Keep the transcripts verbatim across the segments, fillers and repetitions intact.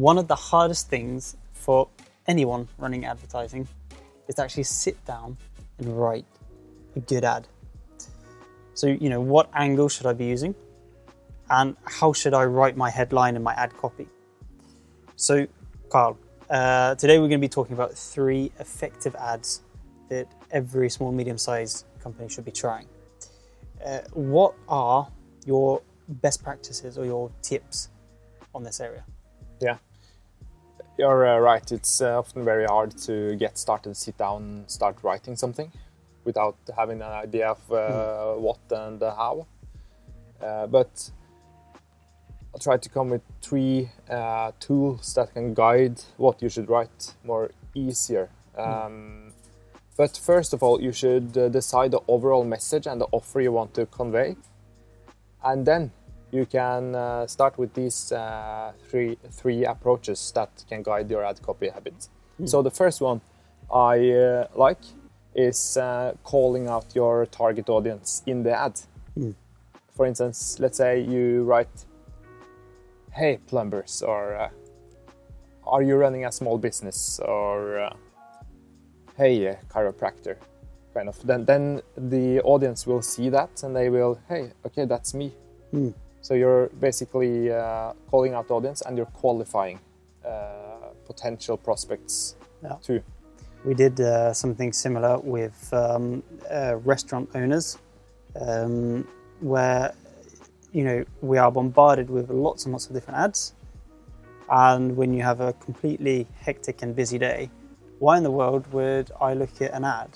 One of the hardest things for anyone running advertising is to actually sit down and write a good ad. So, you know, what angle should I be using? And how should I write my headline and my ad copy? So, Carl, uh, today we're going to be talking about three effective ads that every small, medium-sized company should be trying. Uh, what are your best practices or your tips on this area? Yeah, you're uh, right. It's uh, often very hard to get started, sit down, start writing something without having an idea of uh, mm. what and uh, how. Uh, but I'll try to come with three uh, tools that can guide what you should write more easier. Um, mm. But first of all, you should uh, decide the overall message and the offer you want to convey. And then you can uh, start with these uh, three three approaches that can guide your ad copy habits. Mm. So the first one I uh, like is uh, calling out your target audience in the ad. Mm. For instance, let's say you write, "Hey plumbers," or uh, "Are you running a small business?" or uh, "Hey uh, chiropractor," kind of. Then, then the audience will see that and they will, "Hey, okay, that's me." Mm. So you're basically uh, calling out the audience and you're qualifying uh, potential prospects yeah. too. We did uh, something similar with um, uh, restaurant owners, um, where, you know, we are bombarded with lots and lots of different ads. And when you have a completely hectic and busy day, why in the world would I look at an ad?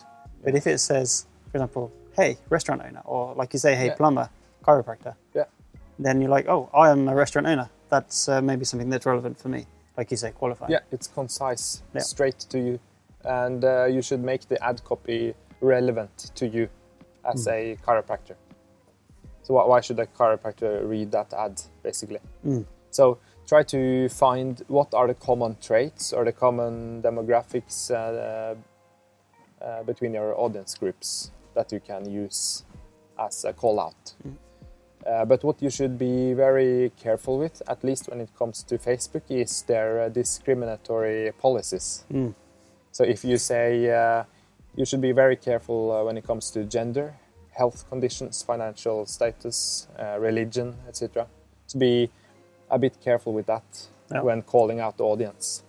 But if it says, for example, "Hey, restaurant owner," or like you say, "Hey, yeah. plumber, chiropractor," yeah. then you're like, "Oh, I am a restaurant owner. That's uh, maybe something that's relevant for me." Like you say, qualifying. Yeah, it's concise, yeah. straight to you. And uh, you should make the ad copy relevant to you as mm. a chiropractor. So why should a chiropractor read that ad, basically? Mm. So try to find what are the common traits or the common demographics uh, uh, between your audience groups that you can use as a call-out. Mm. Uh, but what you should be very careful with, at least when it comes to Facebook, is their uh, discriminatory policies. Mm. So if you say, uh, you should be very careful uh, when it comes to gender, health conditions, financial status, uh, religion, et cetera. To be a bit careful with that yeah. when calling out the audience.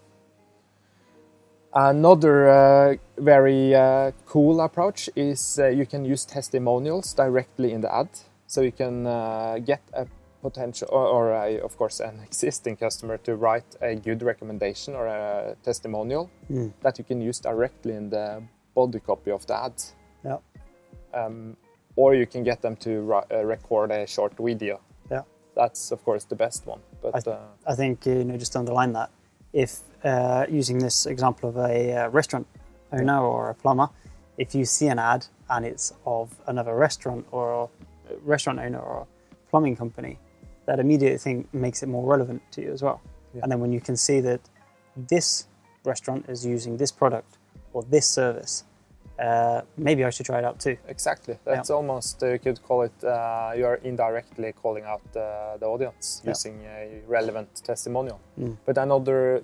Another uh, very uh, cool approach is uh, you can use testimonials directly in the ad. So you can uh, get a potential or, or a, of course an existing customer to write a good recommendation or a testimonial mm. that you can use directly in the body copy of the ad. Yeah. Um, Or you can get them to ri- uh, record a short video. Yeah, that's of course the best one. But I, th- uh, I think you know, just to underline that, if uh, using this example of a uh, restaurant owner or a plumber, if you see an ad and it's of another restaurant or a restaurant owner or a plumbing company, that immediate thing makes it more relevant to you as well. Yeah. And then when you can see that this restaurant is using this product or this service, Uh, maybe I should try it out too. Exactly. That's yeah. almost, uh, you could call it, uh, you're indirectly calling out uh, the audience yeah. using a relevant testimonial. Mm. But another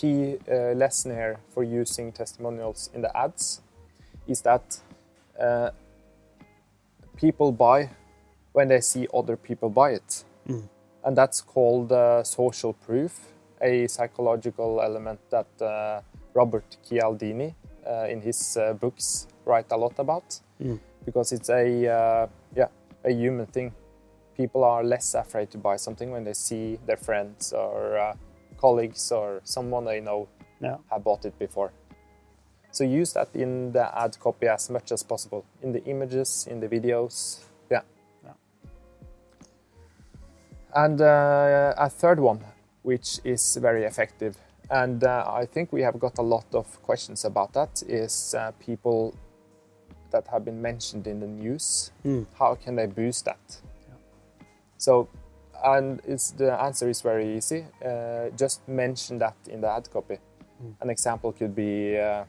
key uh, lesson here for using testimonials in the ads is that uh, people buy when they see other people buy it. Mm. And that's called uh, social proof, a psychological element that uh, Robert Cialdini Uh, in his uh, books write a lot about mm. because it's a uh, yeah a human thing. People are less afraid to buy something when they see their friends or uh, colleagues or someone they know yeah. have bought it before. So use that in the ad copy as much as possible, in the images, in the videos. Yeah, yeah. And uh, a third one, which is very effective. And uh, I think we have got a lot of questions about that, is uh, people that have been mentioned in the news, mm. how can they boost that? Yeah. So, and it's, the answer is very easy, uh, just mention that in the ad copy. Mm. An example could be uh,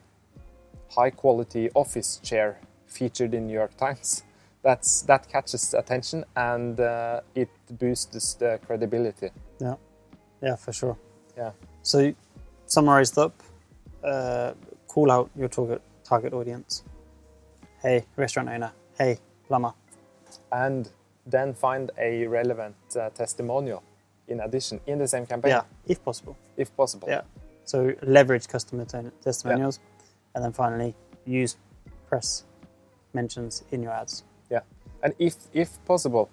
high quality office chair featured in New York Times. That's, that catches attention and uh, it boosts the credibility. Yeah, yeah, for sure. Yeah. So summarized up, uh, call out your target, target audience. Hey, restaurant owner. Hey, plumber. And then find a relevant uh, testimonial in addition in the same campaign. Yeah, if possible. If possible. Yeah. So leverage customer t- testimonials. Yeah. And then finally, use press mentions in your ads. Yeah. And if if possible,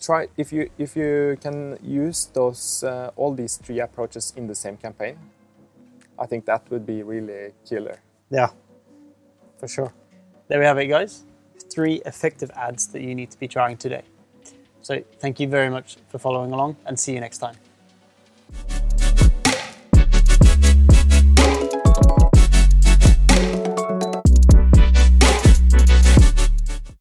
try if you if you can use those uh, all these three approaches in the same campaign. I think that would be really killer. Yeah, for sure. There we have it, guys. Three effective ads that you need to be trying today. So thank you very much for following along, and see you next time.